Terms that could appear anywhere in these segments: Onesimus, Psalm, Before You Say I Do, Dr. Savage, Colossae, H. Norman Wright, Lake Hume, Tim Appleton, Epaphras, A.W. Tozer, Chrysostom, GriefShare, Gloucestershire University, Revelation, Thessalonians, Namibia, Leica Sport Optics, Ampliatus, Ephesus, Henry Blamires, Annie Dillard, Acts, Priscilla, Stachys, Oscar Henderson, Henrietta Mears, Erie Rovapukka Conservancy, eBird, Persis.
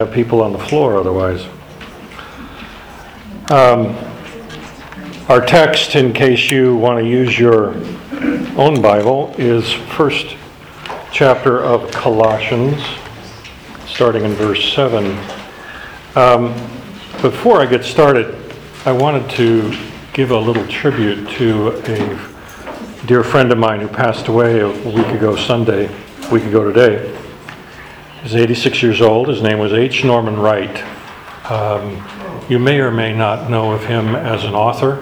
Have people on the floor otherwise. Our text, in case you want to use your own Bible, is first chapter of Colossians, starting in verse 7. Before I get started, I wanted to give a little tribute to a dear friend of mine who passed away a week ago today. He's 86 years old. His name was H. Norman Wright. You may or may not know of him as an author.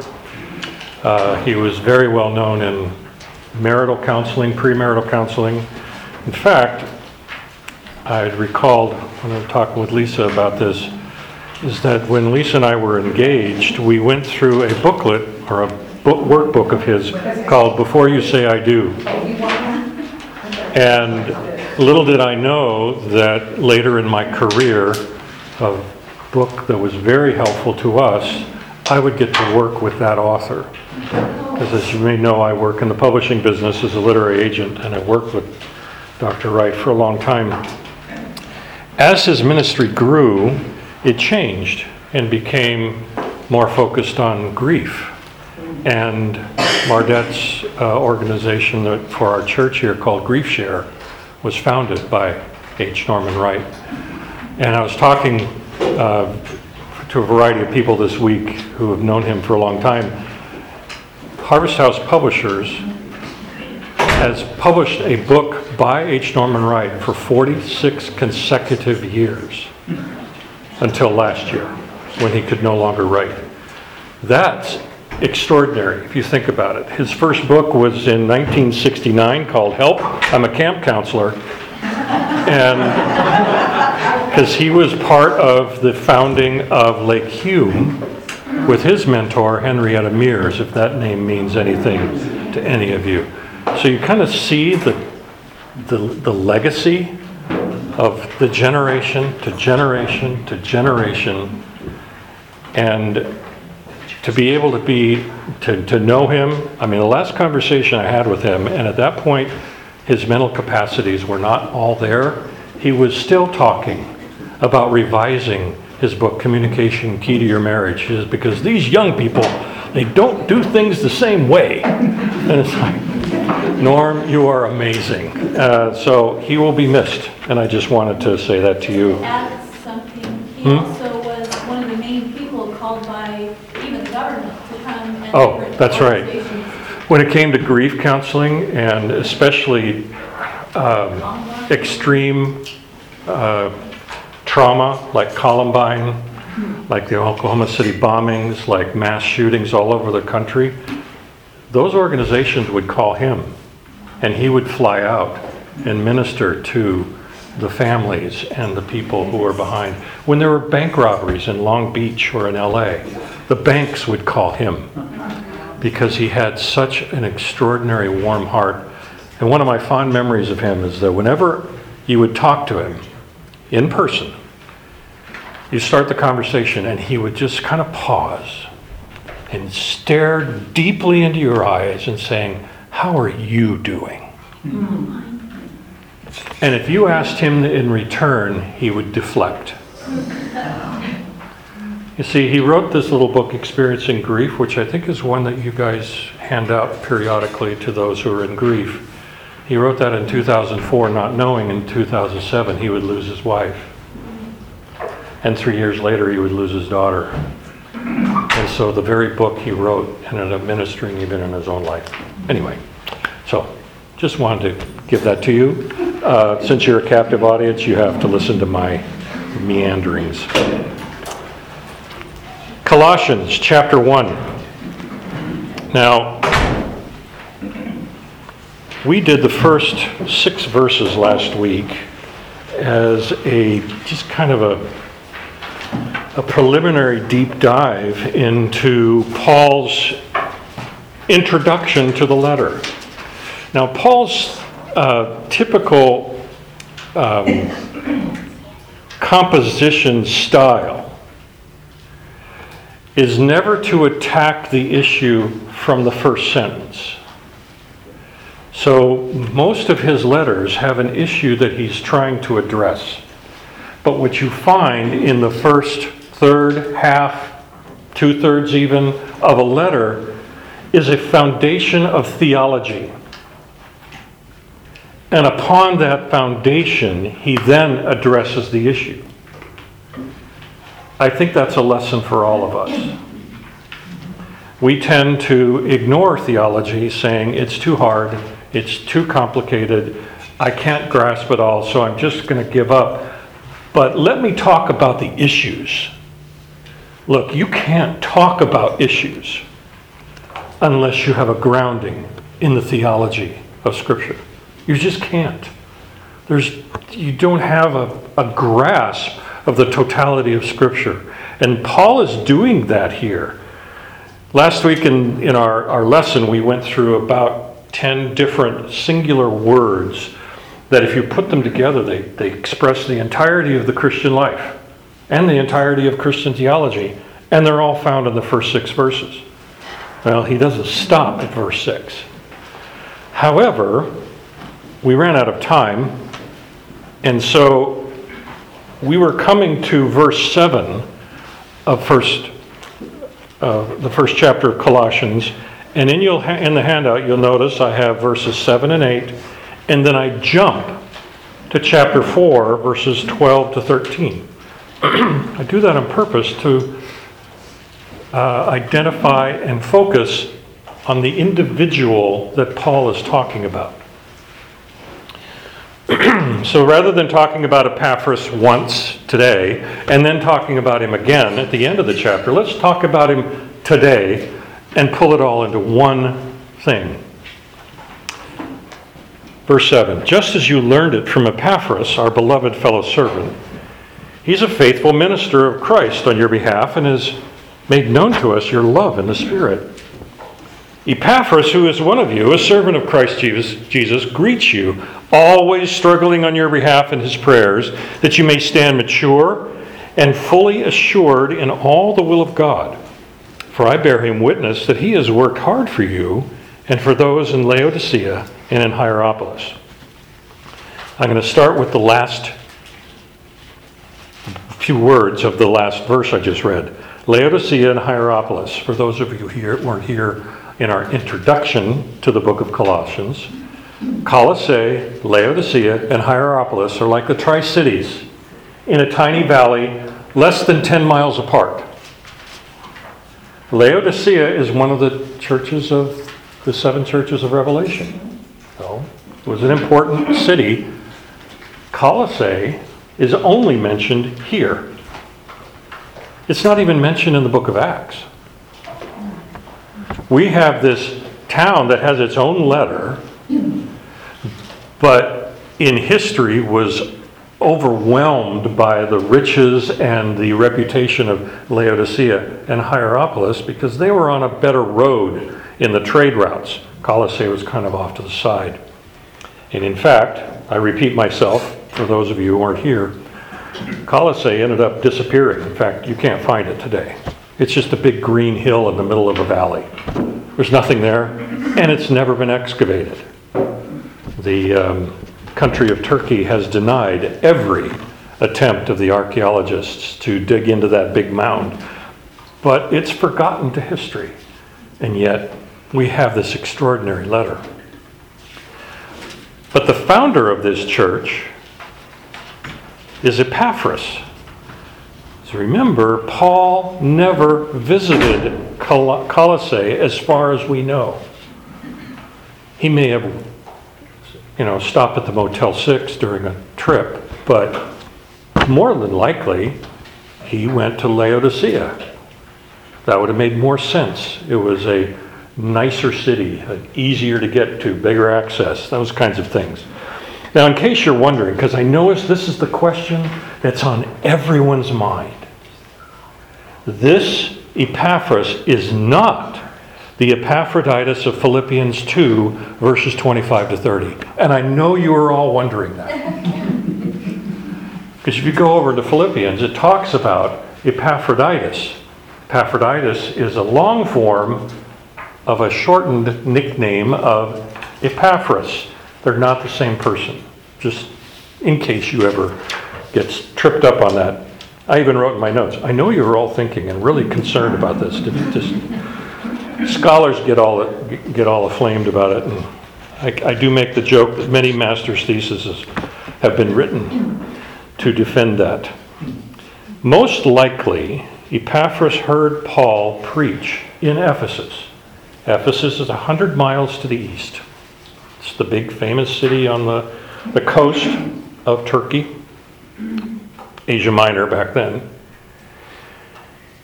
He was very well known in marital counseling, premarital counseling. In fact, I recalled when I was talking with Lisa about this, is that when Lisa and I were engaged, we went through a booklet or a workbook of his called Before You Say I Do. And little did I know that later in my career, a book that was very helpful to us, I would get to work with that author. Because as you may know, I work in the publishing business as a literary agent, and I worked with Dr. Wright for a long time. As his ministry grew, it changed and became more focused on grief. And Mardette's organization for our church here called GriefShare was founded by H. Norman Wright. And I was talking to a variety of people this week who have known him for a long time. Harvest House Publishers has published a book by H. Norman Wright for 46 consecutive years, until last year, when he could no longer write. That's extraordinary, if you think about it. His first book was in 1969 called Help, I'm a Camp Counselor. And because he was part of the founding of Lake Hume with his mentor, Henrietta Mears, if that name means anything to any of you. So you kind of see the legacy of the generation to generation to generation. And to be able to know him, I mean, the last conversation I had with him, and at that point, his mental capacities were not all there. He was still talking about revising his book, Communication Key to Your Marriage, because these young people, they don't do things the same way. And it's like, Norm, you are amazing. So he will be missed, and I just wanted to say that to you. Add something. He also was one of the main people called by Oh, that's right. When it came to grief counseling, and especially extreme trauma like Columbine, like the Oklahoma City bombings, like mass shootings all over the country, those organizations would call him, and he would fly out and minister to the families and the people who were behind. When there were bank robberies in Long Beach or in LA, the banks would call him because he had such an extraordinary warm heart. And one of my fond memories of him is that whenever you would talk to him in person, you start the conversation and he would just kind of pause and stare deeply into your eyes and saying, "How are you doing?" Mm-hmm. And if you asked him in return, he would deflect. You see, he wrote this little book, Experiencing Grief, which I think is one that you guys hand out periodically to those who are in grief. He wrote that in 2004, not knowing in 2007 he would lose his wife. And 3 years later, he would lose his daughter. And so the very book he wrote ended up ministering even in his own life. Anyway, so just wanted to give that to you. Since you're a captive audience, you have to listen to my meanderings. Colossians chapter 1. Now, we did the first 6 verses last week as a just kind of a preliminary deep dive into Paul's introduction to the letter. Now, Paul's typical composition style is never to attack the issue from the first sentence. So most of his letters have an issue that he's trying to address. But what you find in the first third, half, two-thirds even, of a letter is a foundation of theology. And upon that foundation, he then addresses the issue. I think that's a lesson for all of us. We tend to ignore theology, saying it's too hard, it's too complicated, I can't grasp it all, so I'm just going to give up. But let me talk about the issues. Look, you can't talk about issues unless you have a grounding in the theology of Scripture. You just can't. You don't have a grasp of the totality of Scripture. And Paul is doing that here. Last week in our lesson, we went through about 10 different singular words that if you put them together, they express the entirety of the Christian life and the entirety of Christian theology, and they're all found in the first 6 verses. Well, he doesn't stop at verse 6. However, we ran out of time, and so we were coming to verse 7 of the first chapter of Colossians, and in the handout you'll notice I have verses 7 and 8, and then I jump to chapter 4, verses 12 to 13. I do that on purpose to identify and focus on the individual that Paul is talking about. So rather than talking about Epaphras once today and then talking about him again at the end of the chapter, let's talk about him today and pull it all into one thing. Verse 7, just as you learned it from Epaphras, our beloved fellow servant, he's a faithful minister of Christ on your behalf and has made known to us your love in the Spirit. Epaphras, who is one of you, a servant of Christ Jesus, greets you, always struggling on your behalf in his prayers, that you may stand mature and fully assured in all the will of God. For I bear him witness that he has worked hard for you and for those in Laodicea and in Hierapolis. I'm going to start with the last few words of the last verse I just read. Laodicea and Hierapolis, for those of you who weren't here in our introduction to the book of Colossians. Colossae, Laodicea, and Hierapolis are like the Tri-Cities in a tiny valley less than 10 miles apart. Laodicea is one of the churches of the 7 churches of Revelation. So it was an important city. Colossae is only mentioned here. It's not even mentioned in the book of Acts. We have this town that has its own letter, but in history was overwhelmed by the riches and the reputation of Laodicea and Hierapolis because they were on a better road in the trade routes. Colossae was kind of off to the side. And in fact, I repeat myself, for those of you who aren't here, Colossae ended up disappearing. In fact, you can't find it today. It's just a big green hill in the middle of a valley. There's nothing there, and it's never been excavated. The country of Turkey has denied every attempt of the archaeologists to dig into that big mound, but it's forgotten to history, and yet we have this extraordinary letter. But the founder of this church is Epaphras. So remember, Paul never visited Colossae as far as we know. He may have, stopped at the Motel 6 during a trip, but more than likely, he went to Laodicea. That would have made more sense. It was a nicer city, easier to get to, bigger access, those kinds of things. Now, in case you're wondering, because I notice this is the question that's on everyone's mind. This Epaphras is not the Epaphroditus of Philippians 2, verses 25 to 30. And I know you are all wondering that. Because if you go over to Philippians, it talks about Epaphroditus. Epaphroditus is a long form of a shortened nickname of Epaphras. They're not the same person, just in case you ever gets tripped up on that. I even wrote in my notes, I know you're all thinking and really concerned about this. Scholars get all aflamed about it. And I do make the joke that many master's theses have been written to defend that. Most likely, Epaphras heard Paul preach in Ephesus. Ephesus is 100 miles to the east. It's the big famous city on the coast of Turkey, Asia Minor back then.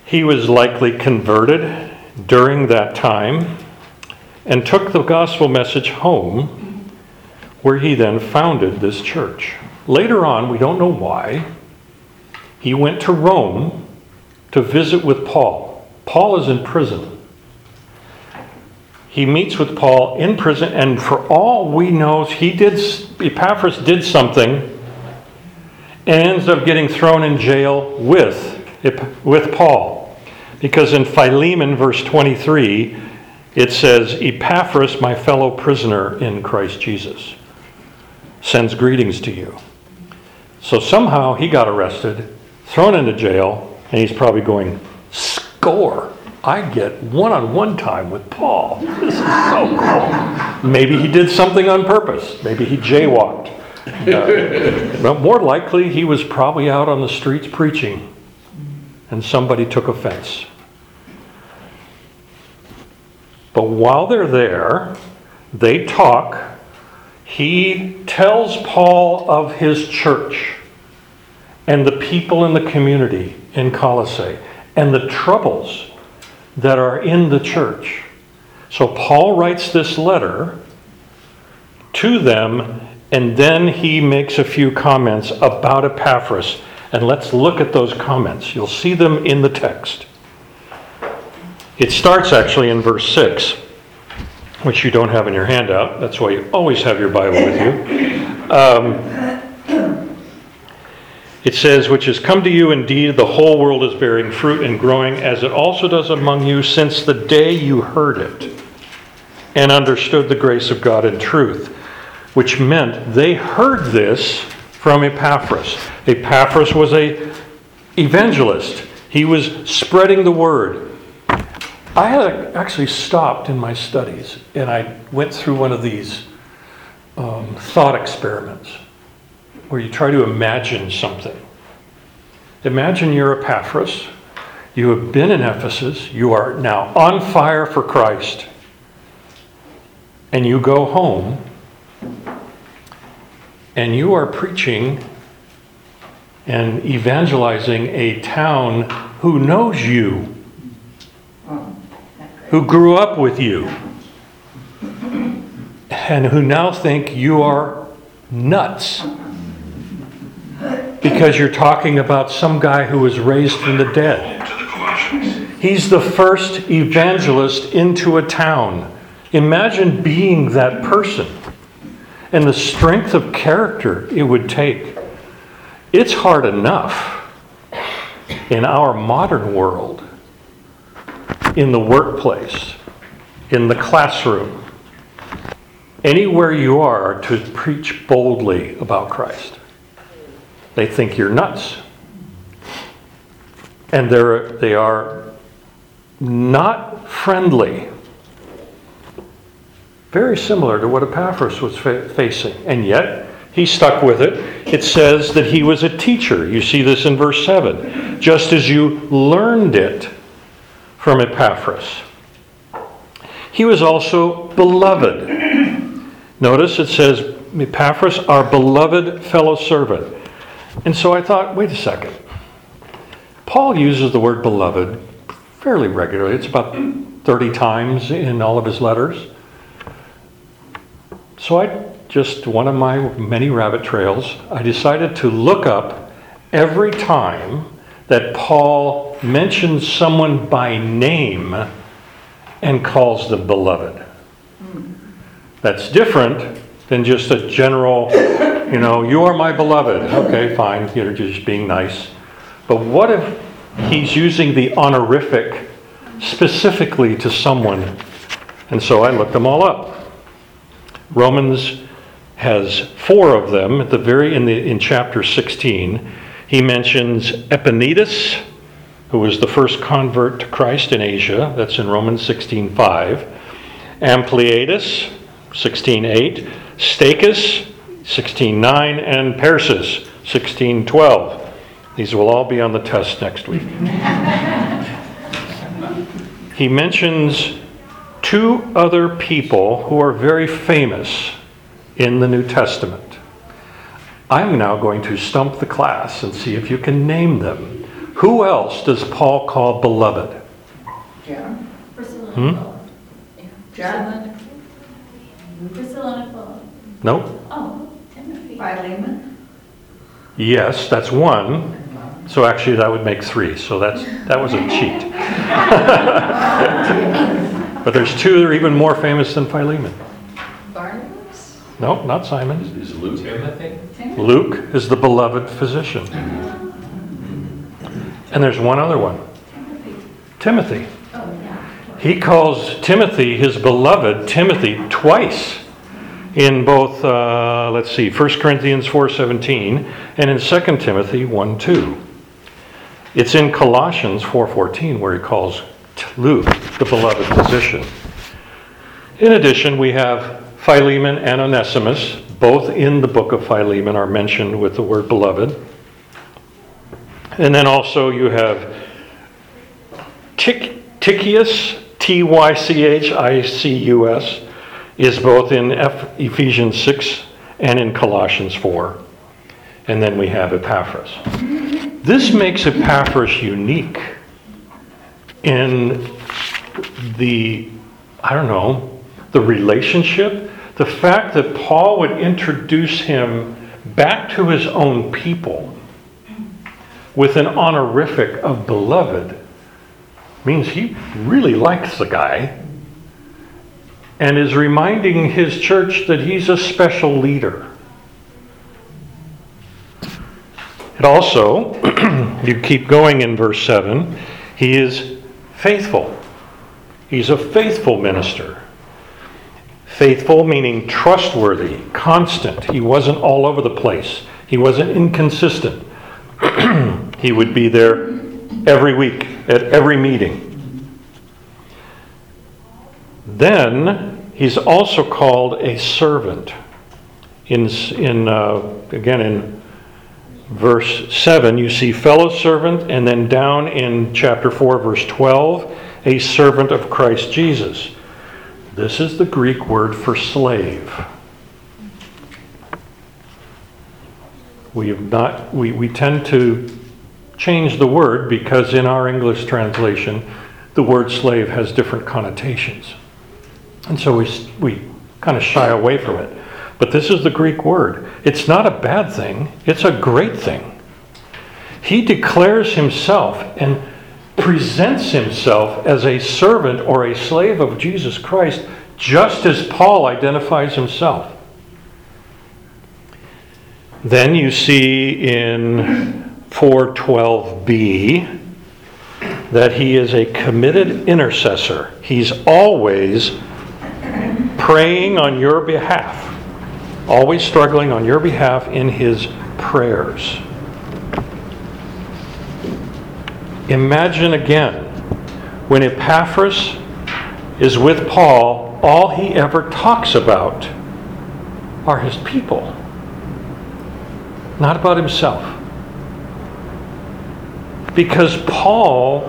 He was likely converted during that time and took the gospel message home, where he then founded this church. Later on, we don't know why, he went to Rome to visit with Paul. Paul is in prison. He meets with Paul in prison, and for all we know, Epaphras did something and ends up getting thrown in jail with Paul. Because in Philemon, verse 23, it says, "Epaphras, my fellow prisoner in Christ Jesus, sends greetings to you." So somehow he got arrested, thrown into jail, and he's probably going, "Score! I get one-on-one time with Paul. This is so cool." Maybe he did something on purpose. Maybe he jaywalked. But more likely, he was probably out on the streets preaching, and somebody took offense. But while they're there, they talk. He tells Paul of his church and the people in the community in Colossae and the troubles that are in the church. So Paul writes this letter to them, and then he makes a few comments about Epaphras. And let's look at those comments. You'll see them in the text. It starts actually in verse 6, which you don't have in your handout. That's why you always have your Bible with you. It says, "Which has come to you indeed, the whole world is bearing fruit and growing, as it also does among you since the day you heard it and understood the grace of God in truth," which meant they heard this from Epaphras. Epaphras was an evangelist. He was spreading the word. I had actually stopped in my studies, and I went through one of these thought experiments, where you try to imagine something. Imagine you're Epaphras. You have been in Ephesus. You are now on fire for Christ. And you go home. And you are preaching and evangelizing a town who knows you, who grew up with you, and who now think you are nuts, because you're talking about some guy who was raised from the dead. He's the first evangelist into a town. Imagine being that person and the strength of character it would take. It's hard enough in our modern world, in the workplace, in the classroom, anywhere you are, to preach boldly about Christ. They think you're nuts. And they are not friendly. Very similar to what Epaphras was facing. And yet, he stuck with it. It says that he was a teacher. You see this in verse 7. "Just as you learned it from Epaphras." He was also beloved. Notice it says, "Epaphras, our beloved fellow servant." And so I thought, wait a second. Paul uses the word beloved fairly regularly. It's about 30 times in all of his letters. So one of my many rabbit trails, I decided to look up every time that Paul mentions someone by name and calls them beloved. That's different than just a general, "You are my beloved." Okay, fine, you're just being nice. But what if he's using the honorific specifically to someone? And so I looked them all up. Romans has four of them. At the very in chapter 16, he mentions Epaphras, who was the first convert to Christ in Asia. That's in Romans 16:5. Ampliatus, 16:8. Stachys, 16:9. And Persis, 16:12. These will all be on the test next week. He mentions two other people who are very famous in the New Testament. I'm now going to stump the class and see if you can name them. Who else does Paul call beloved? John. Priscilla and Paul. John. Priscilla and Paul. No. Oh, Timothy. Philemon. Yes, that's one. So actually that would make three. So that was a cheat. But there's two that are even more famous than Philemon. Barnabas? No, not Simon. Is Luke Timothy? Luke is the beloved physician. And there's one other one. Timothy. Oh, yeah. He calls Timothy his beloved Timothy twice. In both, 1 Corinthians 4:17 and in 2 Timothy 1:2. It's in Colossians 4:14 where he calls Luke the beloved physician. In addition, we have Philemon and Onesimus. Both in the book of Philemon are mentioned with the word beloved. And then also you have Tychicus, Tychicus, is both in Ephesians 6 and in Colossians 4. And then we have Epaphras. This makes Epaphras unique in the relationship. The fact that Paul would introduce him back to his own people with an honorific of beloved means he really likes the guy. And is reminding his church that he's a special leader. It also, you keep going in verse 7, he is faithful. He's a faithful minister. Faithful meaning trustworthy, constant. He wasn't all over the place. He wasn't inconsistent. He would be there every week, at every meeting. Then he's also called a servant. In verse 7, you see fellow servant, and then down in chapter 4, verse 12, a servant of Christ Jesus. This is the Greek word for slave. We tend to change the word because in our English translation, the word slave has different connotations. And so we kind of shy away from it. But this is the Greek word. It's not a bad thing. It's a great thing. He declares himself and presents himself as a servant or a slave of Jesus Christ, just as Paul identifies himself. Then you see in 4:12b that he is a committed intercessor. He's always praying on your behalf, always struggling on your behalf in his prayers. Imagine again, when Epaphras is with Paul, all he ever talks about are his people, not about himself. Because Paul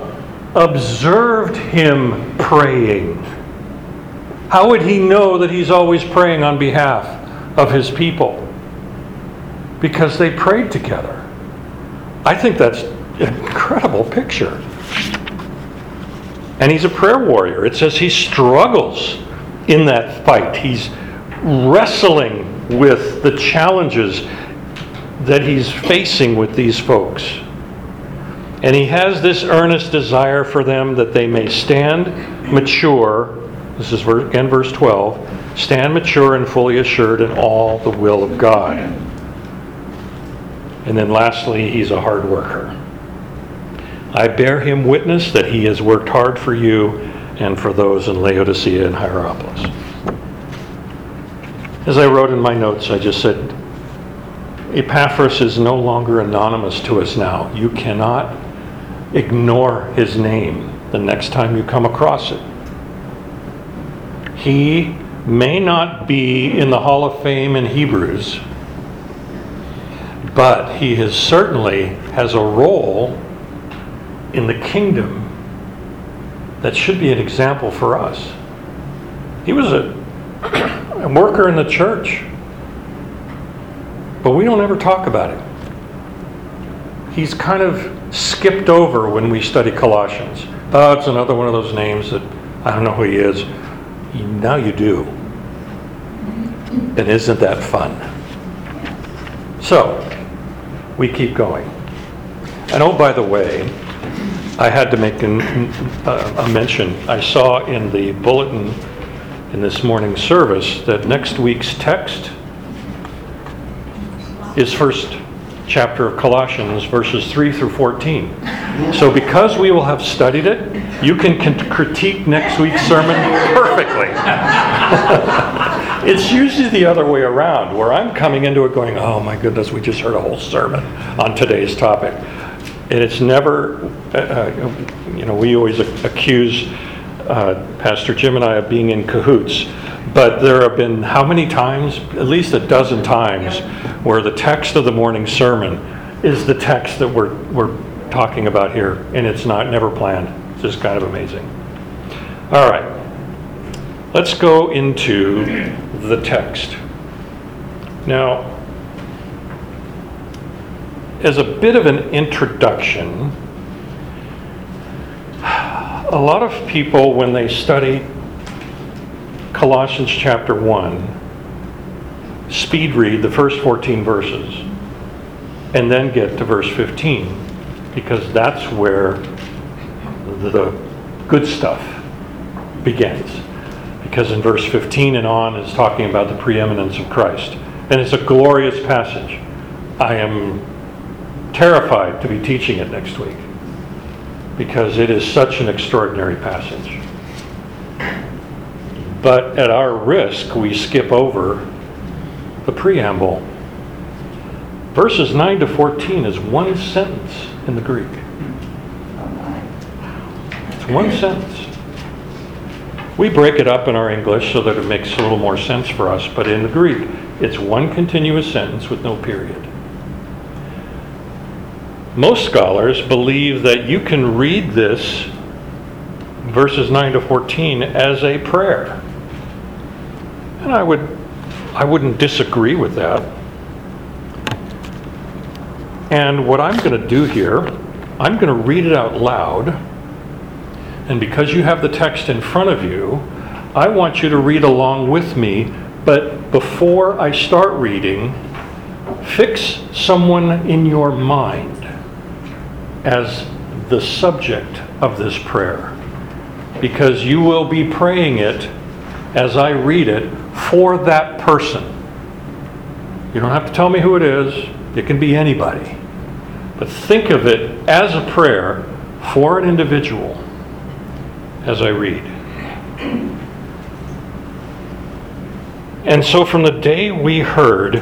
observed him praying. How would he know that he's always praying on behalf of his people? Because they prayed together. I think that's an incredible picture. And he's a prayer warrior. It says he struggles in that fight. He's wrestling with the challenges that he's facing with these folks. And he has this earnest desire for them that they may stand mature. This is again verse 12. Stand mature and fully assured in all the will of God. And then lastly, he's a hard worker. I bear him witness that he has worked hard for you and for those in Laodicea and Hierapolis. As I wrote in my notes, I just said, Epaphras is no longer anonymous to us now. You cannot ignore his name the next time you come across it. He may not be in the Hall of Fame in Hebrews, but he is certainly has a role in the kingdom that should be an example for us. He was a worker in the church, but we don't ever talk about him. He's kind of skipped over when we study Colossians. Oh, it's another one of those names that I don't know who he is. Now you do. And isn't that fun? So, we keep going. And oh, by the way, I had to make a mention. I saw in the bulletin in this morning's service that next week's text is first chapter of Colossians, verses 3 through 14. So because we will have studied it, you can critique next week's sermon perfectly. It's usually the other way around, where I'm coming into it going, oh my goodness, we just heard a whole sermon on today's topic. And it's never, we always accuse Pastor Jim and I of being in cahoots. But there have been how many times, at least a dozen times, where the text of the morning sermon is the text that we're talking about here. And it's never planned. It's just kind of amazing. All right. Let's go into the text. Now, as a bit of an introduction, a lot of people, when they study Colossians chapter 1, speed read the first 14 verses and then get to verse 15, because that's where the good stuff begins. Because in verse 15 and on is talking about the preeminence of Christ. And it's a glorious passage. I am terrified to be teaching it next week because it is such an extraordinary passage. But at our risk, we skip over the preamble. Verses 9 to 14 is one sentence in the Greek. It's one sentence. We break it up in our English so that it makes a little more sense for us, but in the Greek, it's one continuous sentence with no period. Most scholars believe that you can read this, verses 9 to 14, as a prayer. And I wouldn't disagree with that. And what I'm going to do here, I'm going to read it out loud. And because you have the text in front of you, I want you to read along with me. But before I start reading, fix someone in your mind as the subject of this prayer, because you will be praying it as I read it for that person. You don't have to tell me who it is. It can be anybody. But think of it as a prayer for an individual as I read. And so from the day we heard,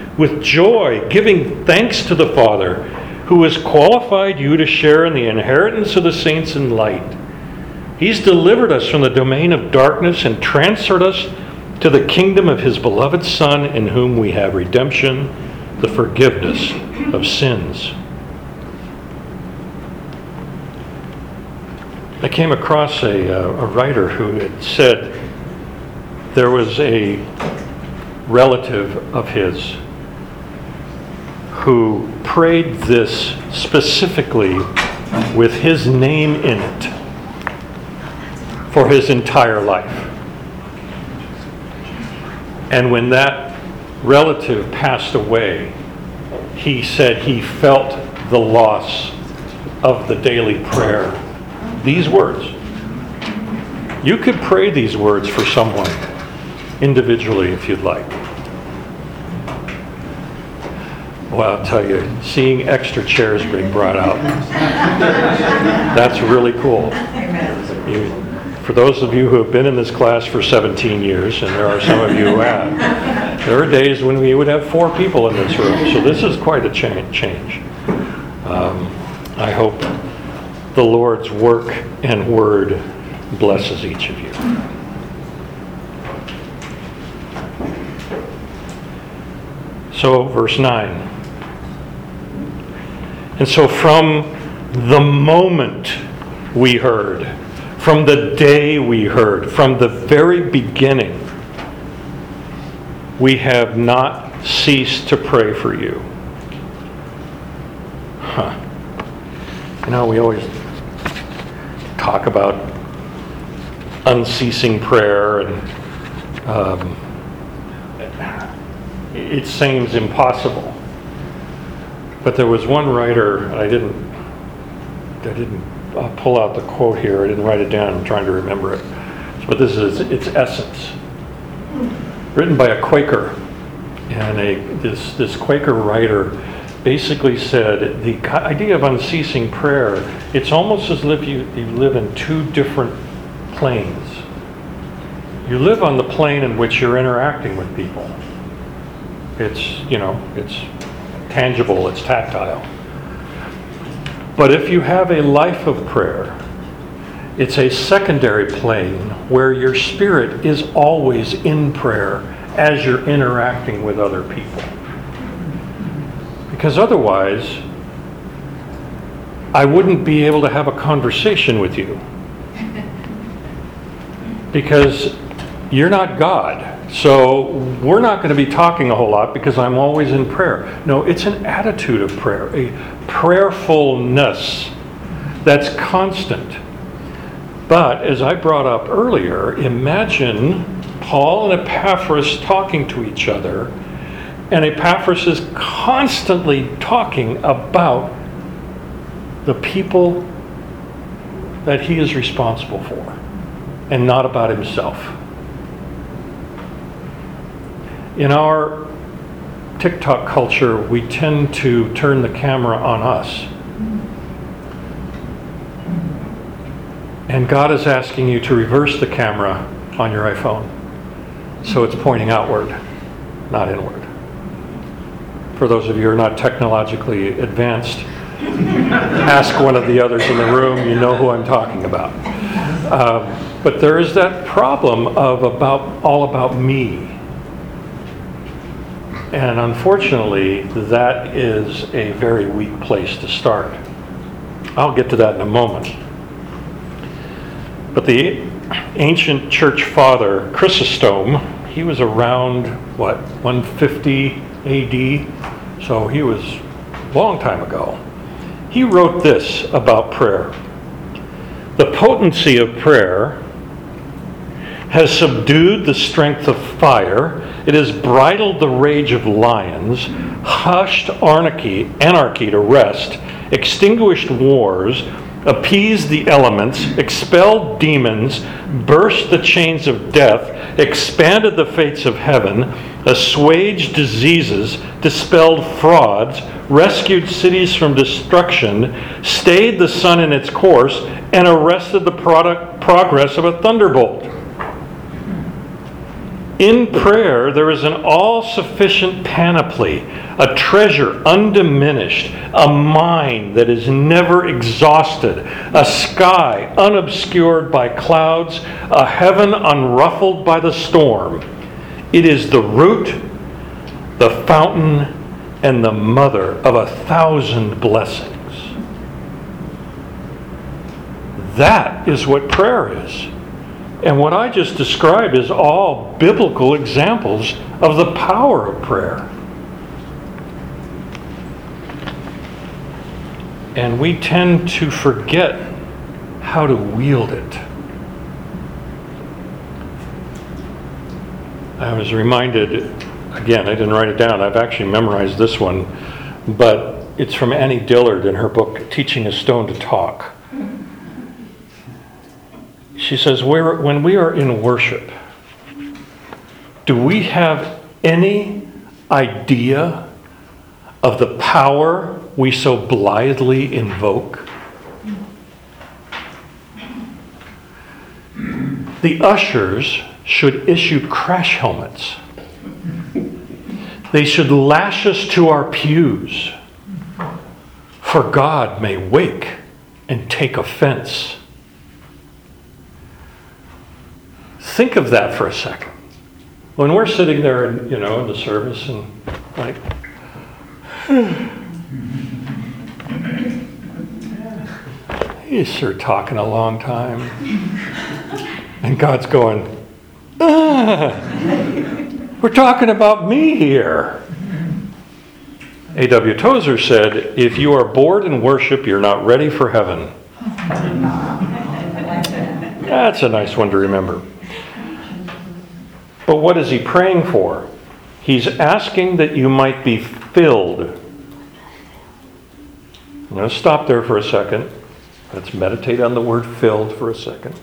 with joy, giving thanks to the Father, who has qualified you to share in the inheritance of the saints in light. He's delivered us from the domain of darkness and transferred us to the kingdom of His beloved Son, in whom we have redemption, the forgiveness of sins. I came across a writer who had said there was a relative of his who prayed this specifically with his name in it for his entire life. And when that relative passed away, he said he felt the loss of the daily prayer. These words. You could pray these words for someone individually if you'd like. Well, I'll tell you, seeing extra chairs being brought out, that's really cool. For those of you who have been in this class for 17 years, and there are some of you who have, there are days when we would have 4 people in this room, so this is quite a change. I hope the Lord's work and word blesses each of you. So, verse 9. And so from the moment we heard, from the day we heard, from the very beginning, we have not ceased to pray for you. Huh. You know, we always talk about unceasing prayer, and it seems impossible. But there was one writer, I didn't pull out the quote here. I didn't write it down. I'm trying to remember it. But this is its essence. Written by a Quaker, and this Quaker writer basically said the idea of unceasing prayer, it's almost as if you live in 2 different planes. You live on the plane in which you're interacting with people. It's tangible, it's tactile. But if you have a life of prayer, it's a secondary plane where your spirit is always in prayer as you're interacting with other people. Because otherwise, I wouldn't be able to have a conversation with you. Because you're not God. So we're not going to be talking a whole lot because I'm always in prayer. No, it's an attitude of prayer, a prayerfulness that's constant. But as I brought up earlier, imagine Paul and Epaphras talking to each other. And Epaphras is constantly talking about the people that he is responsible for and not about himself. In our TikTok culture, we tend to turn the camera on us. And God is asking you to reverse the camera on your iPhone. So it's pointing outward, not inward. For those of you who are not technologically advanced, ask one of the others in the room, you know who I'm talking about. But there is that problem of all about me. And unfortunately, that is a very weak place to start. I'll get to that in a moment. But the ancient church father, Chrysostom, he was around, 150 A.D., so he was a long time ago. He wrote this about prayer. The potency of prayer has subdued the strength of fire. It has bridled the rage of lions, hushed anarchy to rest, extinguished wars, appeased the elements, expelled demons, burst the chains of death, expanded the fates of heaven, assuaged diseases, dispelled frauds, rescued cities from destruction, stayed the sun in its course, and arrested the progress of a thunderbolt. In prayer, there is an all-sufficient panoply, a treasure undiminished, a mind that is never exhausted, a sky unobscured by clouds, a heaven unruffled by the storm. It is the root, the fountain, and the mother of 1,000 blessings. That is what prayer is. And what I just described is all biblical examples of the power of prayer. And we tend to forget how to wield it. I was reminded again, I didn't write it down. I've actually memorized this one. But it's from Annie Dillard in her book, Teaching a Stone to Talk. She says, when we are in worship, do we have any idea of the power we so blithely invoke? The ushers should issue crash helmets. They should lash us to our pews, for God may wake and take offense. Think of that for a second. When we're sitting there, in the service, and like, you sure talking a long time, and God's going, we're talking about me here. A.W. Tozer said, if you are bored in worship, you're not ready for heaven. That's a nice one to remember. But what is he praying for? He's asking that you might be filled. I'm going to stop there for a second. Let's meditate on the word filled for a second.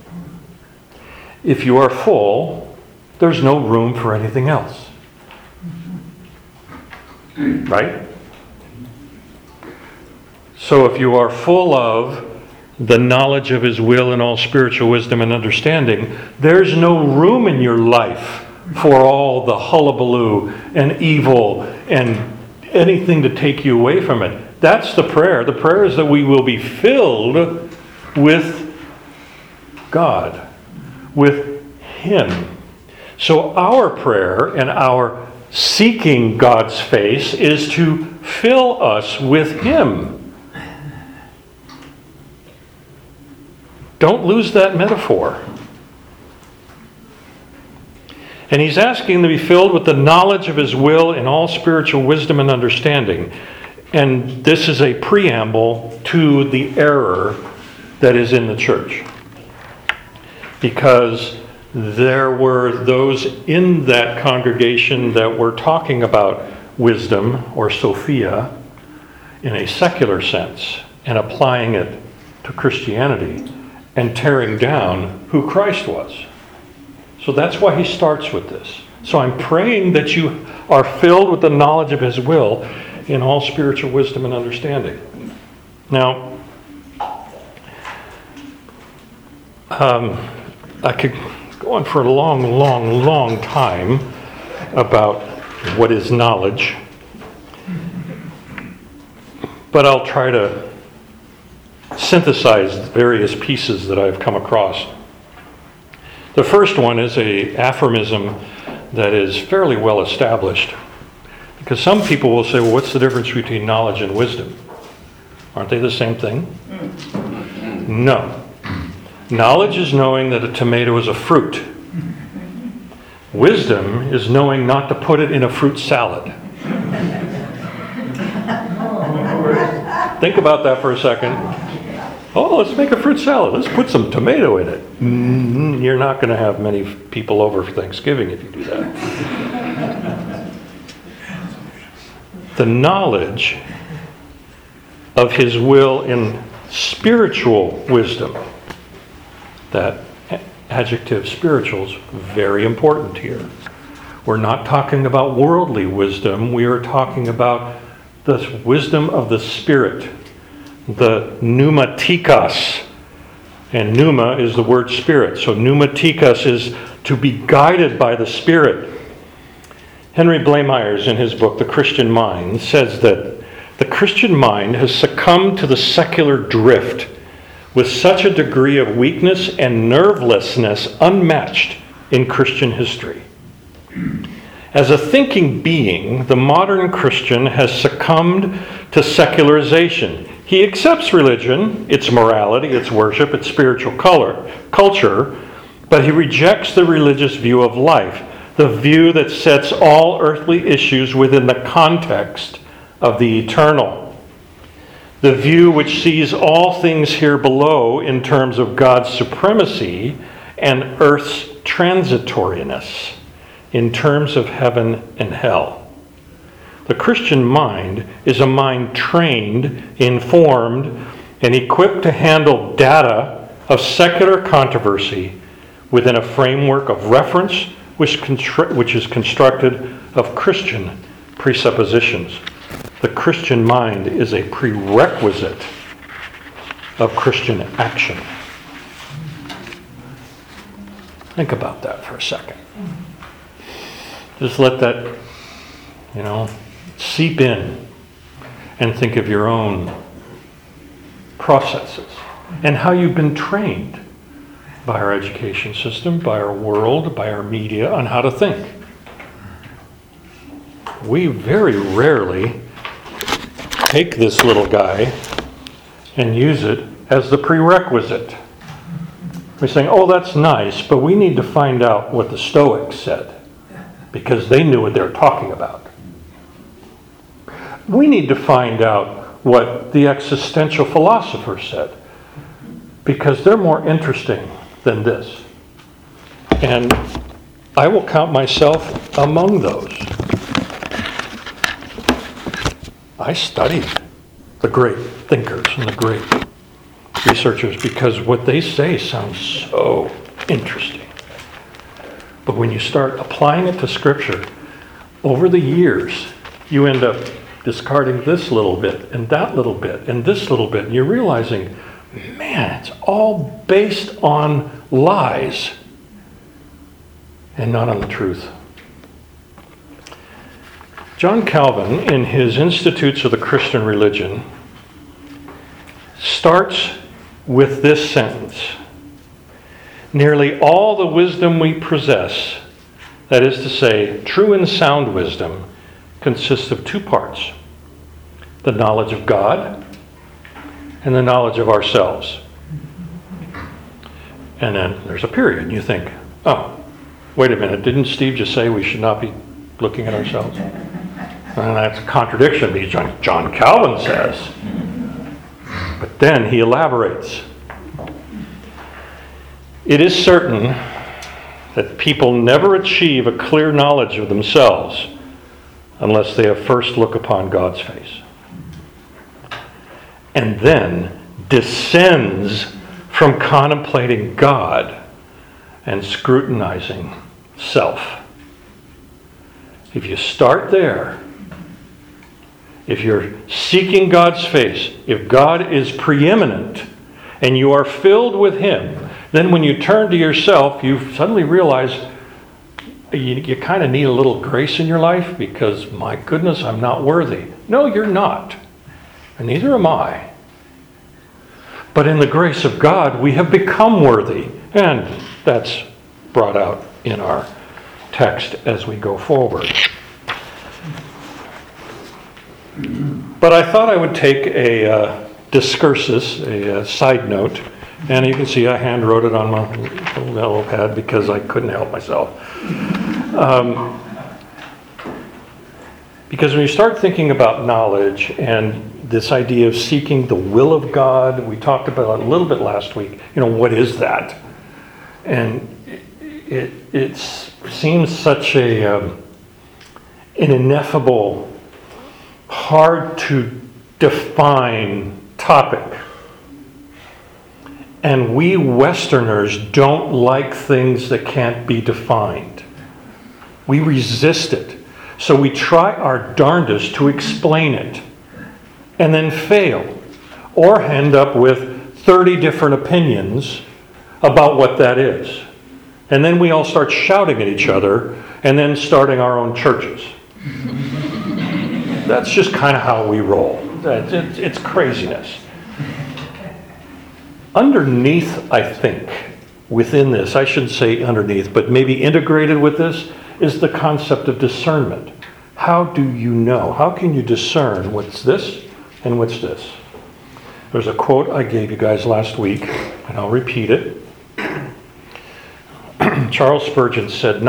If you are full, there's no room for anything else. Right? So if you are full of the knowledge of His will and all spiritual wisdom and understanding, there's no room in your life for all the hullabaloo and evil and anything to take you away from it. That's the prayer. The prayer is that we will be filled with God, with Him. So our prayer and our seeking God's face is to fill us with Him. Don't lose that metaphor. And he's asking to be filled with the knowledge of His will in all spiritual wisdom and understanding. And this is a preamble to the error that is in the church. Because there were those in that congregation that were talking about wisdom or Sophia in a secular sense and applying it to Christianity and tearing down who Christ was. So that's why he starts with this. So I'm praying that you are filled with the knowledge of His will in all spiritual wisdom and understanding. Now, I could go on for a long time about what is knowledge. But I'll try to synthesize the various pieces that I've come across. The first one is an aphorism that is fairly well established, because some people will say, well, what's the difference between knowledge and wisdom? Aren't they the same thing? No. Knowledge is knowing that a tomato is a fruit. Wisdom is knowing not to put it in a fruit salad. Think about that for a second. Oh, let's make a fruit salad. Let's put some tomato in it. You're not going to have many people over for Thanksgiving if you do that. The knowledge of His will in spiritual wisdom. That adjective spiritual is very important here. We're not talking about worldly wisdom. We are talking about the wisdom of the Spirit. The pneumatikos, and pneuma is the word spirit. So pneumatikos is to be guided by the Spirit. Henry Blamires, in his book, The Christian Mind, says that the Christian mind has succumbed to the secular drift with such a degree of weakness and nervelessness unmatched in Christian history. As a thinking being, the modern Christian has succumbed to secularization. He accepts religion, its morality, its worship, its spiritual culture, but he rejects the religious view of life, the view that sets all earthly issues within the context of the eternal, the view which sees all things here below in terms of God's supremacy and earth's transitoriness, in terms of heaven and hell. The Christian mind is a mind trained, informed, and equipped to handle data of secular controversy within a framework of reference which is constructed of Christian presuppositions. The Christian mind is a prerequisite of Christian action. Think about that for a second. Just let that, seep in, and think of your own processes and how you've been trained by our education system, by our world, by our media on how to think. We very rarely take this little guy and use it as the prerequisite. We're saying, oh, that's nice, but we need to find out what the Stoics said, because they knew what they were talking about. We need to find out what the existential philosopher said, because they're more interesting than this. And I will count myself among those. I studied the great thinkers and the great researchers because what they say sounds so interesting. But when you start applying it to Scripture, over the years, you end up discarding this little bit and that little bit and this little bit, and you're realizing, man, it's all based on lies and not on the truth. John Calvin, in his Institutes of the Christian Religion, starts with this sentence: nearly all the wisdom we possess, that is to say, true and sound wisdom, consists of two parts: the knowledge of God and the knowledge of ourselves. And then there's a period, and you think, oh, wait a minute, didn't Steve just say we should not be looking at ourselves? And that's a contradiction, because John Calvin says. But then he elaborates. It is certain that people never achieve a clear knowledge of themselves unless they have first looked upon God's face. And then descends from contemplating God and scrutinizing self. If you start there, if you're seeking God's face, if God is preeminent and you are filled with Him, then when you turn to yourself, you suddenly realize you kind of need a little grace in your life, because, my goodness, I'm not worthy. No, you're not. And neither am I. But in the grace of God, we have become worthy. And that's brought out in our text as we go forward. But I thought I would take a discursus, a side note. And you can see I hand wrote it on my little pad because I couldn't help myself. Because when you start thinking about knowledge and this idea of seeking the will of God, we talked about it a little bit last week, what is that? And it seems such an ineffable, hard to define topic. And we Westerners don't like things that can't be defined. We resist it. So we try our darndest to explain it and then fail, or end up with 30 different opinions about what that is. And then we all start shouting at each other and then starting our own churches. That's just kind of how we roll. It's craziness. Underneath, I think, within this, I shouldn't say underneath, but maybe integrated with this, is the concept of discernment. How do you know? How can you discern what's this and what's this? There's a quote I gave you guys last week, and I'll repeat it. Charles Spurgeon said,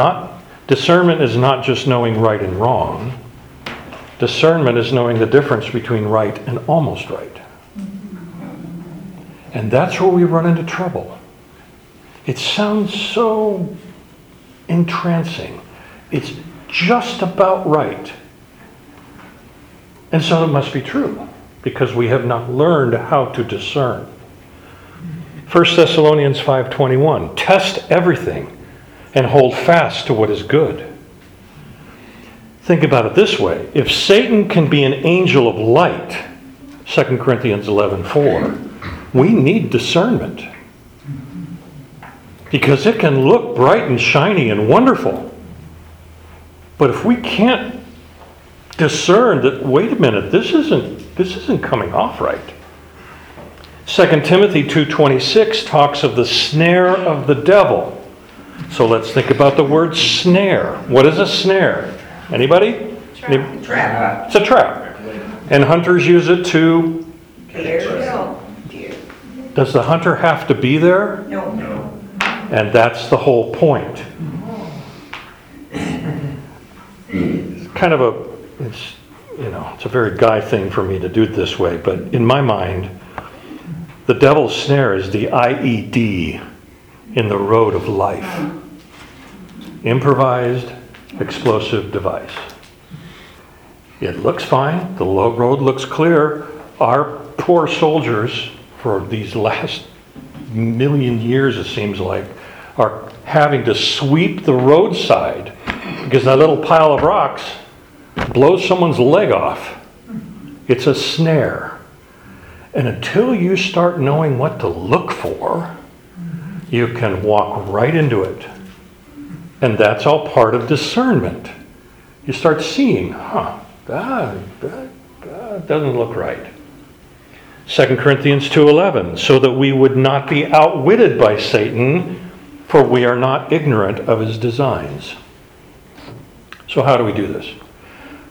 discernment is not just knowing right and wrong. Discernment is knowing the difference between right and almost right. And that's where we run into trouble. It sounds so entrancing. It's just about right. And so it must be true, because we have not learned how to discern. 1 Thessalonians 5:21, test everything and hold fast to what is good. Think about it this way. If Satan can be an angel of light, 2 Corinthians 11:4, we need discernment. Because it can look bright and shiny and wonderful. But if we can't discern that, wait a minute, this isn't coming off right. 2 Timothy 2:26 talks of the snare of the devil. So let's think about the word snare. What is a snare? Anybody? Trap. It's a trap. And hunters use it to... Deer. Does the hunter have to be there? No. And that's the whole point. It's kind of a... It's a very guy thing for me to do it this way, but in my mind, the devil's snare is the IED in the road of life. Improvised explosive device. It looks fine. The road looks clear. Our poor soldiers, for these last million years it seems like, are having to sweep the roadside because that little pile of rocks blows someone's leg off. It's a snare. And until you start knowing what to look for, you can walk right into it. And that's all part of discernment. You start seeing, that doesn't look right. 2 Corinthians 2:11, so that we would not be outwitted by Satan, for we are not ignorant of his designs. So how do we do this?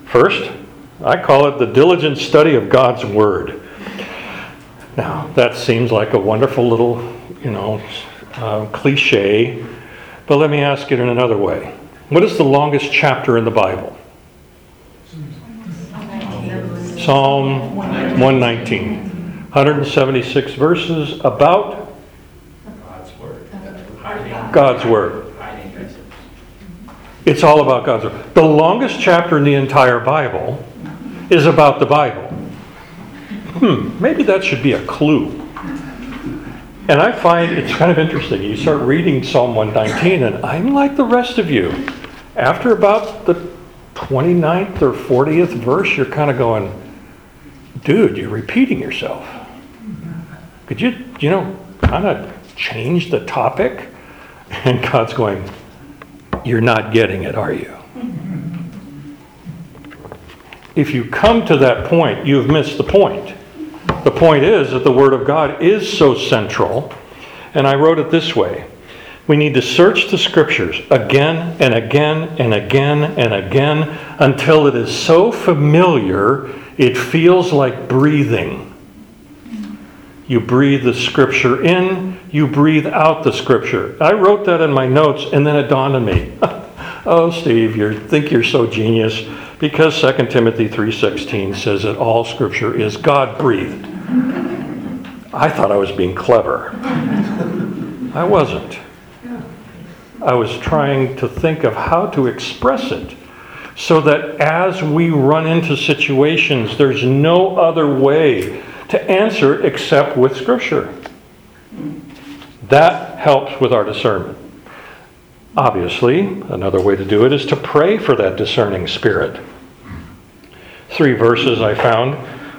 First, I call it the diligent study of God's Word. Now, that seems like a wonderful little, cliche, but let me ask it in another way. What is the longest chapter in the Bible? Psalm 119. 176 verses about God's Word. It's all about God's Word. The longest chapter in the entire Bible is about the Bible. Maybe that should be a clue. And I find it's kind of interesting. You start reading Psalm 119, and I'm like the rest of you. After about the 29th or 40th verse, you're kind of going, dude, you're repeating yourself. Could you, kind of change the topic? And God's going, you're not getting it, are you? If you come to that point, you've missed the point. The point is that the Word of God is so central, and I wrote it this way. We need to search the Scriptures again and again and again and again until it is so familiar it feels like breathing. You breathe the Scripture in, you breathe out the Scripture. I wrote that in my notes, and then it dawned on me. Oh, Steve, you think you're so genius. Because 2 Timothy 3:16 says that all Scripture is God-breathed. I thought I was being clever. I wasn't. I was trying to think of how to express it so that as we run into situations, there's no other way to answer it except with Scripture. That helps with our discernment. Obviously, another way to do it is to pray for that discerning spirit. Three verses I found.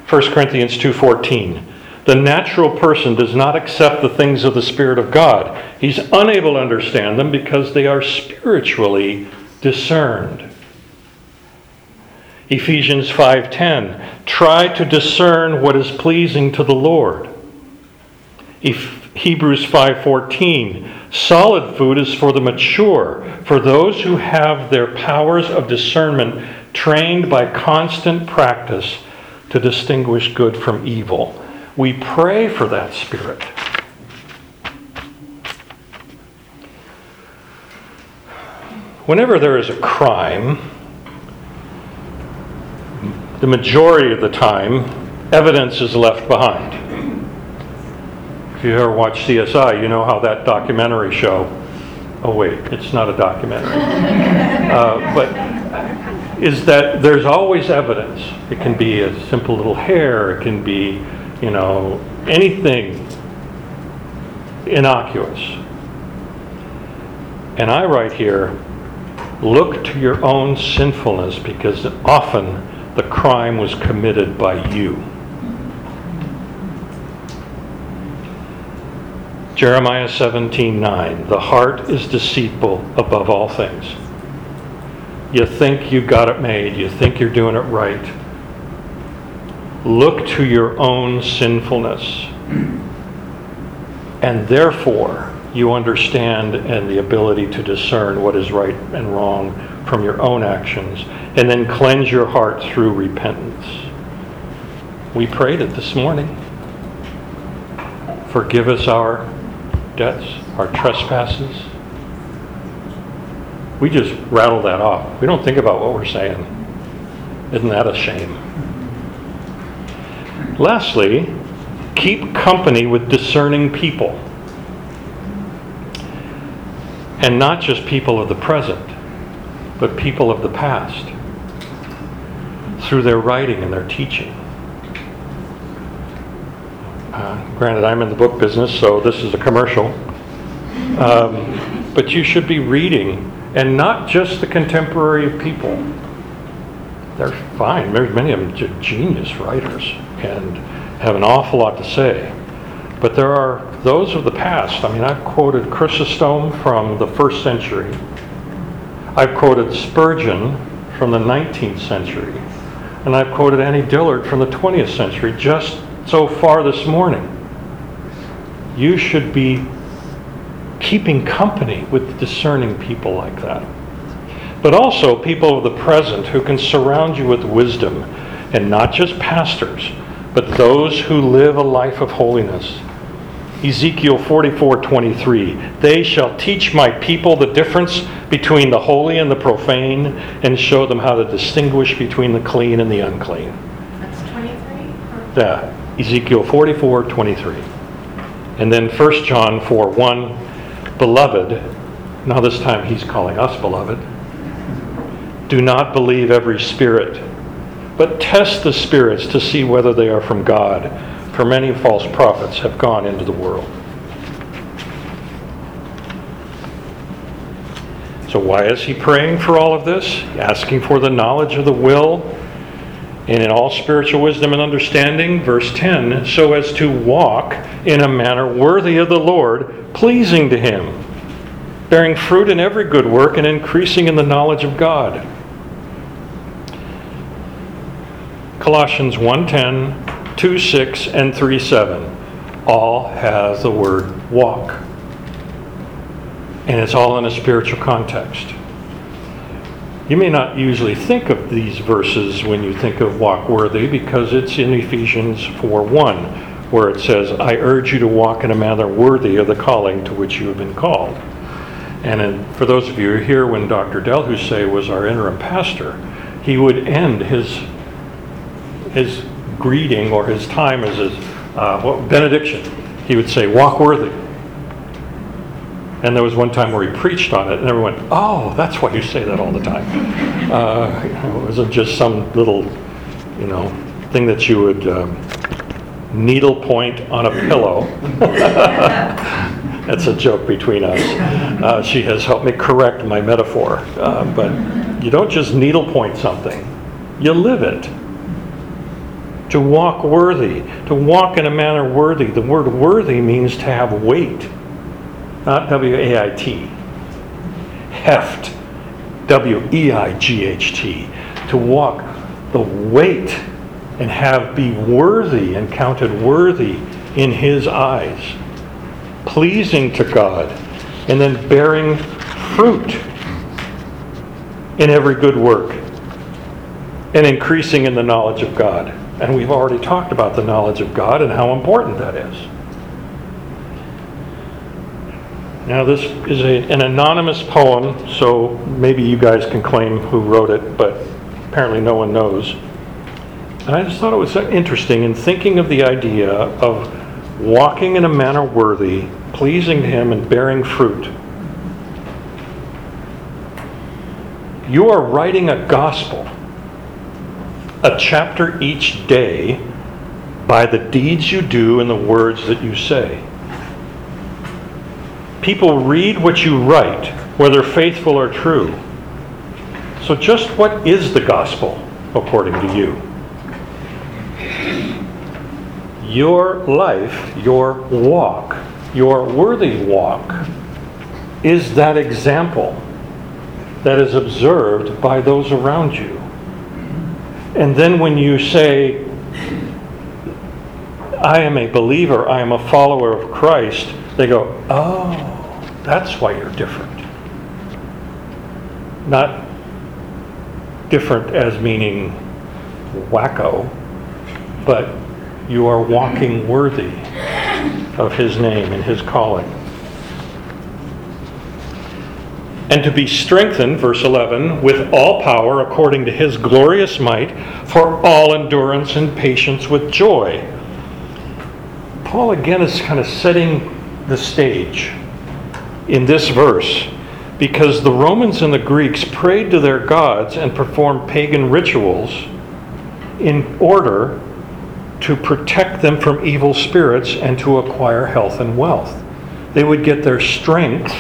1 Corinthians 2:14. The natural person does not accept the things of the Spirit of God. He's unable to understand them because they are spiritually discerned. Ephesians 5:10. Try to discern what is pleasing to the Lord. Hebrews 5:14, solid food is for the mature, for those who have their powers of discernment trained by constant practice to distinguish good from evil. We pray for that spirit. Whenever there is a crime, the majority of the time, evidence is left behind. If you ever watch CSI, you know how that documentary show Oh wait, it's not a documentary. But is that there's always evidence. It can be a simple little hair. It can be, you know, anything innocuous. And I write here, look to your own sinfulness, because often the crime was committed by you. Jeremiah 17:9, the heart is deceitful above all things. You think you got it made. You think you're doing it right. Look to your own sinfulness. And therefore, you understand and the ability to discern what is right and wrong from your own actions. And then cleanse your heart through repentance. We prayed it this morning. Forgive us our debts, our trespasses. We just rattle that off. We don't think about what we're saying. Isn't that a shame? Lastly, keep company with discerning people. And not just people of the present, but people of the past, through their writing and their teaching. Granted, I'm in the book business, so this is a commercial. But you should be reading, and not just the contemporary people. They're fine. Many of them are genius writers and have an awful lot to say. But there are those of the past. I mean, I've quoted Chrysostom from the 1st century. I've quoted Spurgeon from the 19th century. And I've quoted Annie Dillard from the 20th century just so far this morning. You should be keeping company with discerning people like that. But also people of the present who can surround you with wisdom, and not just pastors, but those who live a life of holiness. Ezekiel 44:23, they shall teach my people the difference between the holy and the profane, and show them how to distinguish between the clean and the unclean. That's 23? Yeah, Ezekiel 44:23. And then 1 John 4:1, beloved, now this time he's calling us beloved, do not believe every spirit, but test the spirits to see whether they are from God. For many false prophets have gone into the world. So why is he praying for all of this? Asking for the knowledge of the will, and in all spiritual wisdom and understanding. Verse 10, so as to walk in a manner worthy of the Lord, pleasing to him, bearing fruit in every good work and increasing in the knowledge of God. Colossians 1:10, 2:6 and 3:7 all has the word walk, and it's all in a spiritual context. You may not usually think of these verses when you think of walk worthy, because it's in Ephesians 4:1 where it says, I urge you to walk in a manner worthy of the calling to which you have been called. And for those of you who are here when Dr. Delhousse was our interim pastor, he would end his greeting or his time as his benediction. He would say, walk worthy. And there was one time where he preached on it, and everyone went, oh, that's why you say that all the time. It wasn't just some little, thing that you would needle point on a pillow. That's a joke between us. She has helped me correct my metaphor. But you don't just needle point something. You live it. To walk worthy, to walk in a manner worthy. The word worthy means to have weight, not W-A-I-T. Heft, W-E-I-G-H-T. To walk the weight and be worthy and counted worthy in his eyes. Pleasing to God, and then bearing fruit in every good work and increasing in the knowledge of God. And we've already talked about the knowledge of God and how important that is. Now this is an anonymous poem, so maybe you guys can claim who wrote it, but apparently no one knows. And I just thought it was interesting in thinking of the idea of walking in a manner worthy, pleasing to him, and bearing fruit. You are writing a gospel, a chapter each day, by the deeds you do and the words that you say. People read what you write, whether faithful or true. So just what is the gospel according to you? Your life, your walk, your worthy walk, is that example that is observed by those around you. And then when you say, I am a believer, I am a follower of Christ, they go, oh, that's why you're different. Not different as meaning wacko, but you are walking worthy of His name and His calling. And to be strengthened, verse 11, with all power according to His glorious might, for all endurance and patience with joy. Paul again is kind of setting the stage in this verse, because the Romans and the Greeks prayed to their gods and performed pagan rituals in order to protect them from evil spirits and to acquire health and wealth. They would get their strength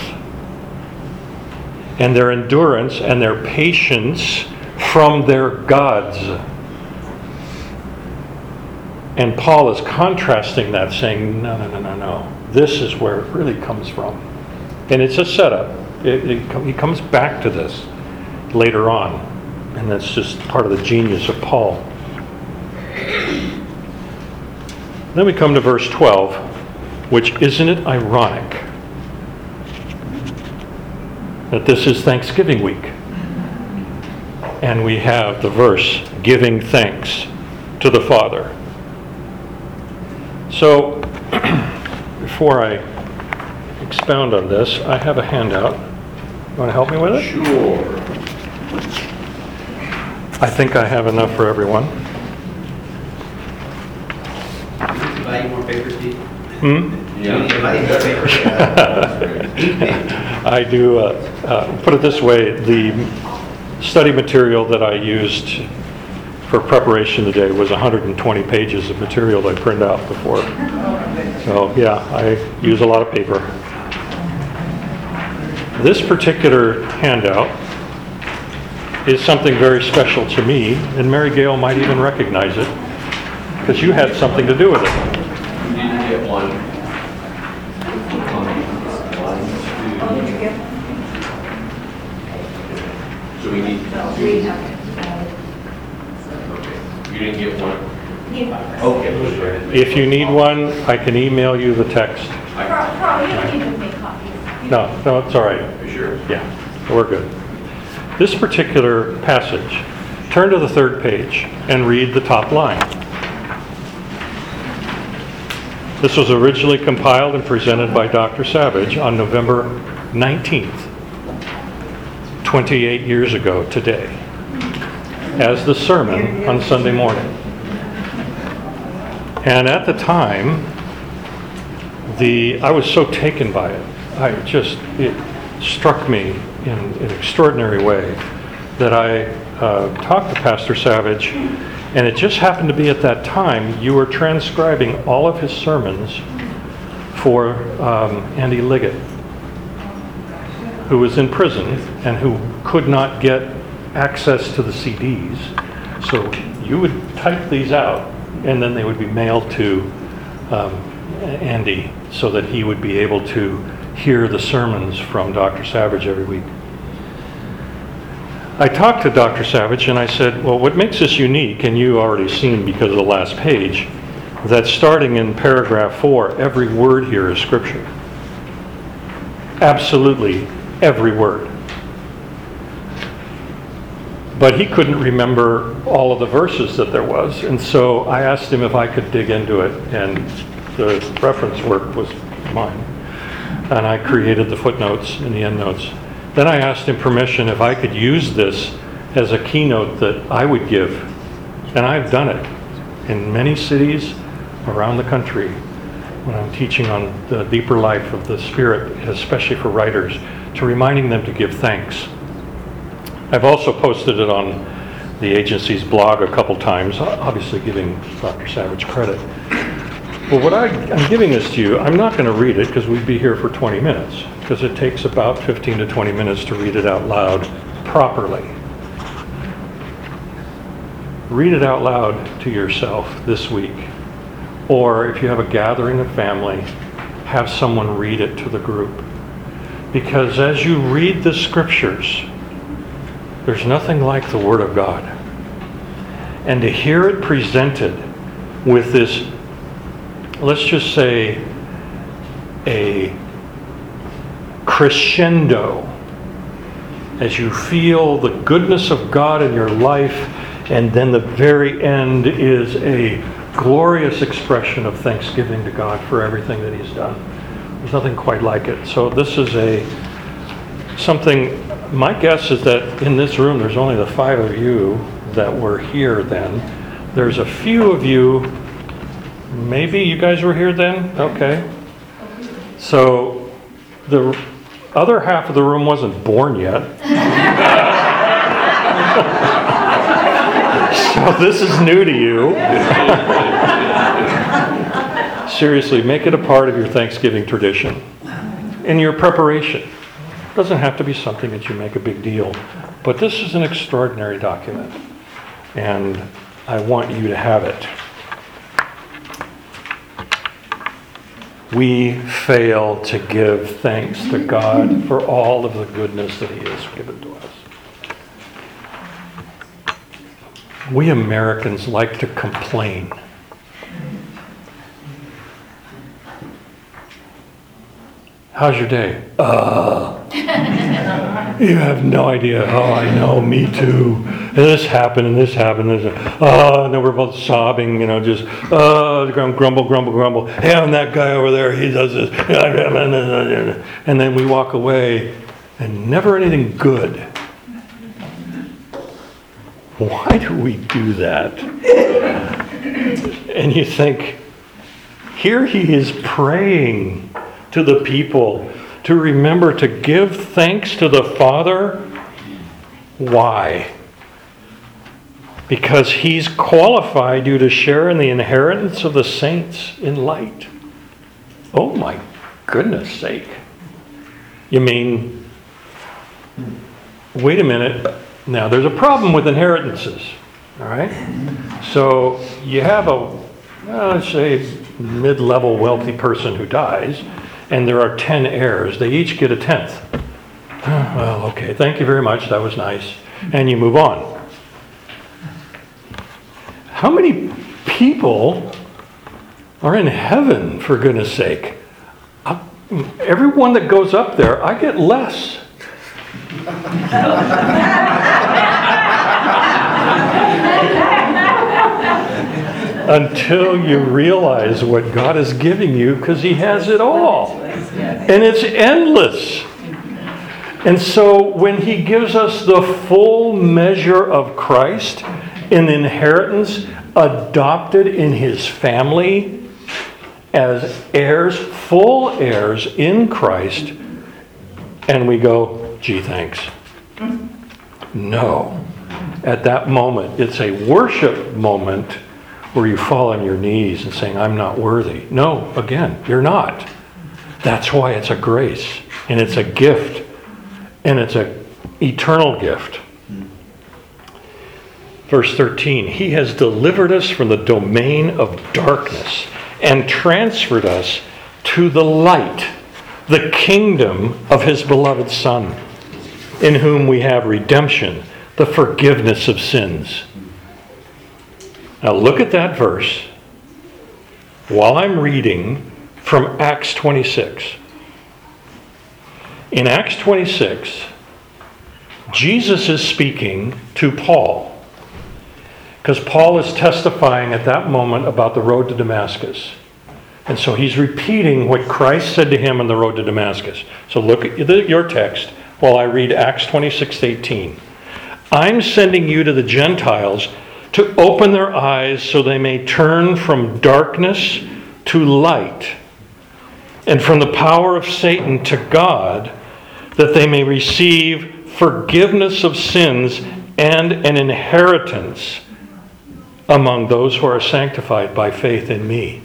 and their endurance and their patience from their gods. And Paul is contrasting that, saying, no. This is where it really comes from. And it's a setup. He comes back to this later on. And that's just part of the genius of Paul. Then we come to verse 12, which, isn't it ironic that this is Thanksgiving week? And we have the verse, giving thanks to the Father. So, before I expound on this, I have a handout. You want to help me with it? Sure. I think I have enough for everyone. Buy more papers, Pete? Yeah. I do. Put it this way: the study material that I used for preparation today was 120 pages of material that I printed out before. So yeah, I use a lot of paper. This particular handout is something very special to me, and Mary Gail might even recognize it because you had something to do with it. You didn't get one? Okay. If you need one, I can email you the text. Probably you don't need to make copies. No, it's all right. Are you sure? Yeah, we're good. This particular passage, turn to the third page and read the top line. This was originally compiled and presented by Dr. Savage on November 19th, 28 years ago today, as the sermon on Sunday morning. And at the time, I was so taken by it. It struck me in an extraordinary way that I talked to Pastor Savage, and it just happened to be at that time you were transcribing all of his sermons for Andy Liggett, who was in prison and who could not get access to the CDs. So you would type these out and then they would be mailed to Andy so that he would be able to hear the sermons from Dr. Savage every week. I talked to Dr. Savage and I said, well, what makes this unique, and you already seen because of the last page, that starting in paragraph 4, every word here is scripture. Absolutely every word. But he couldn't remember all of the verses that there was, and so I asked him if I could dig into it, and the reference work was mine. And I created the footnotes and the endnotes. Then I asked him permission if I could use this as a keynote that I would give, and I've done it in many cities around the country when I'm teaching on the deeper life of the Spirit, especially for writers, to reminding them to give thanks. I've also posted it on the agency's blog a couple times, obviously giving Dr. Savage credit. Well, what I'm giving this to you, I'm not going to read it because we'd be here for 20 minutes, because it takes about 15 to 20 minutes to read it out loud properly. Read it out loud to yourself this week. Or if you have a gathering of family, have someone read it to the group. Because as you read the scriptures, there's nothing like the Word of God. And to hear it presented with this, let's just say, a crescendo, as you feel the goodness of God in your life, and then the very end is a glorious expression of thanksgiving to God for everything that He's done. There's nothing quite like it. So this is something, my guess is that in this room there's only the 5 of you that were here then. There's a few of you, maybe you guys were here then? Okay. So the other half of the room wasn't born yet. So this is new to you. Seriously, make it a part of your Thanksgiving tradition and your preparation. It doesn't have to be something that you make a big deal, but this is an extraordinary document, and I want you to have it. We fail to give thanks to God for all of the goodness that He has given to us. We Americans like to complain. How's your day? You have no idea. Oh, I know, me too. And this happened, and this happened. And then we're both sobbing, just grumble, grumble, grumble. Hey, I'm that guy over there, he does this. And then we walk away, and never anything good. Why do we do that? And you think, here he is praying to the people to remember to give thanks to the Father. Why? Because He's qualified you to share in the inheritance of the saints in light. Oh my goodness sake. You mean, wait a minute. Now there's a problem with inheritances. All right? So you have a, let's say, mid-level wealthy person who dies, and there are 10 heirs. They each get a tenth. Well, okay, thank you very much. That was nice. And you move on. How many people are in heaven, for goodness sake? Everyone that goes up there, I get less. Until you realize what God is giving you, because He has it all. And it's endless. And so when He gives us the full measure of Christ, an inheritance, adopted in His family as heirs, full heirs in Christ, and we go, gee, thanks. No. At that moment, it's a worship moment where you fall on your knees and saying, I'm not worthy. No, again, you're not. That's why it's a grace, and it's a gift, and it's an eternal gift. Verse 13, He has delivered us from the domain of darkness and transferred us to the light, the kingdom of His beloved Son, in whom we have redemption, the forgiveness of sins. Now look at that verse while I'm reading from Acts 26. In Acts 26, Jesus is speaking to Paul, because Paul is testifying at that moment about the road to Damascus. And so he's repeating what Christ said to him on the road to Damascus. So look at your text while I read Acts 26:18. I'm sending you to the Gentiles to open their eyes so they may turn from darkness to light and from the power of Satan to God, that they may receive forgiveness of sins and an inheritance among those who are sanctified by faith in me.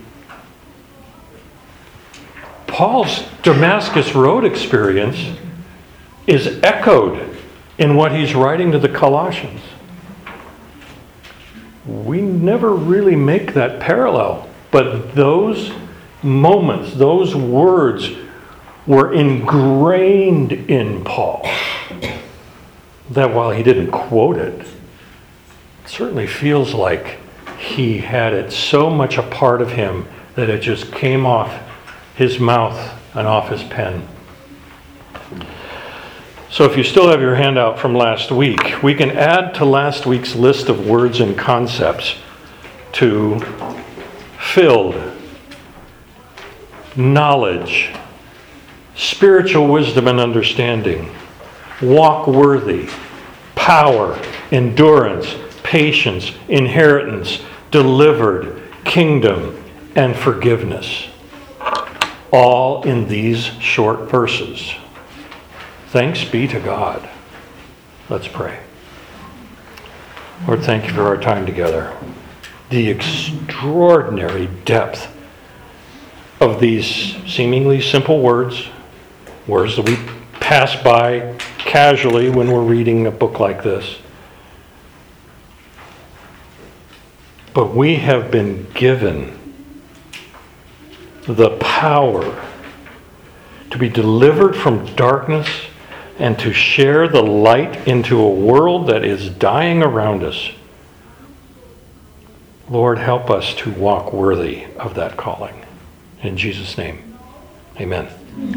Paul's Damascus Road experience is echoed in what he's writing to the Colossians. We never really make that parallel, but those moments, those words were ingrained in Paul, that while he didn't quote it, it certainly feels like he had it so much a part of him that it just came off his mouth and off his pen. So if you still have your handout from last week, we can add to last week's list of words and concepts to filled, knowledge, spiritual wisdom and understanding, walk worthy, power, endurance, patience, inheritance, delivered, kingdom, and forgiveness. All in these short verses. Thanks be to God. Let's pray. Lord, thank you for our time together. The extraordinary depth of these seemingly simple words, words that we pass by casually when we're reading a book like this. But we have been given the power to be delivered from darkness and to share the light into a world that is dying around us. Lord, help us to walk worthy of that calling. In Jesus' name, amen.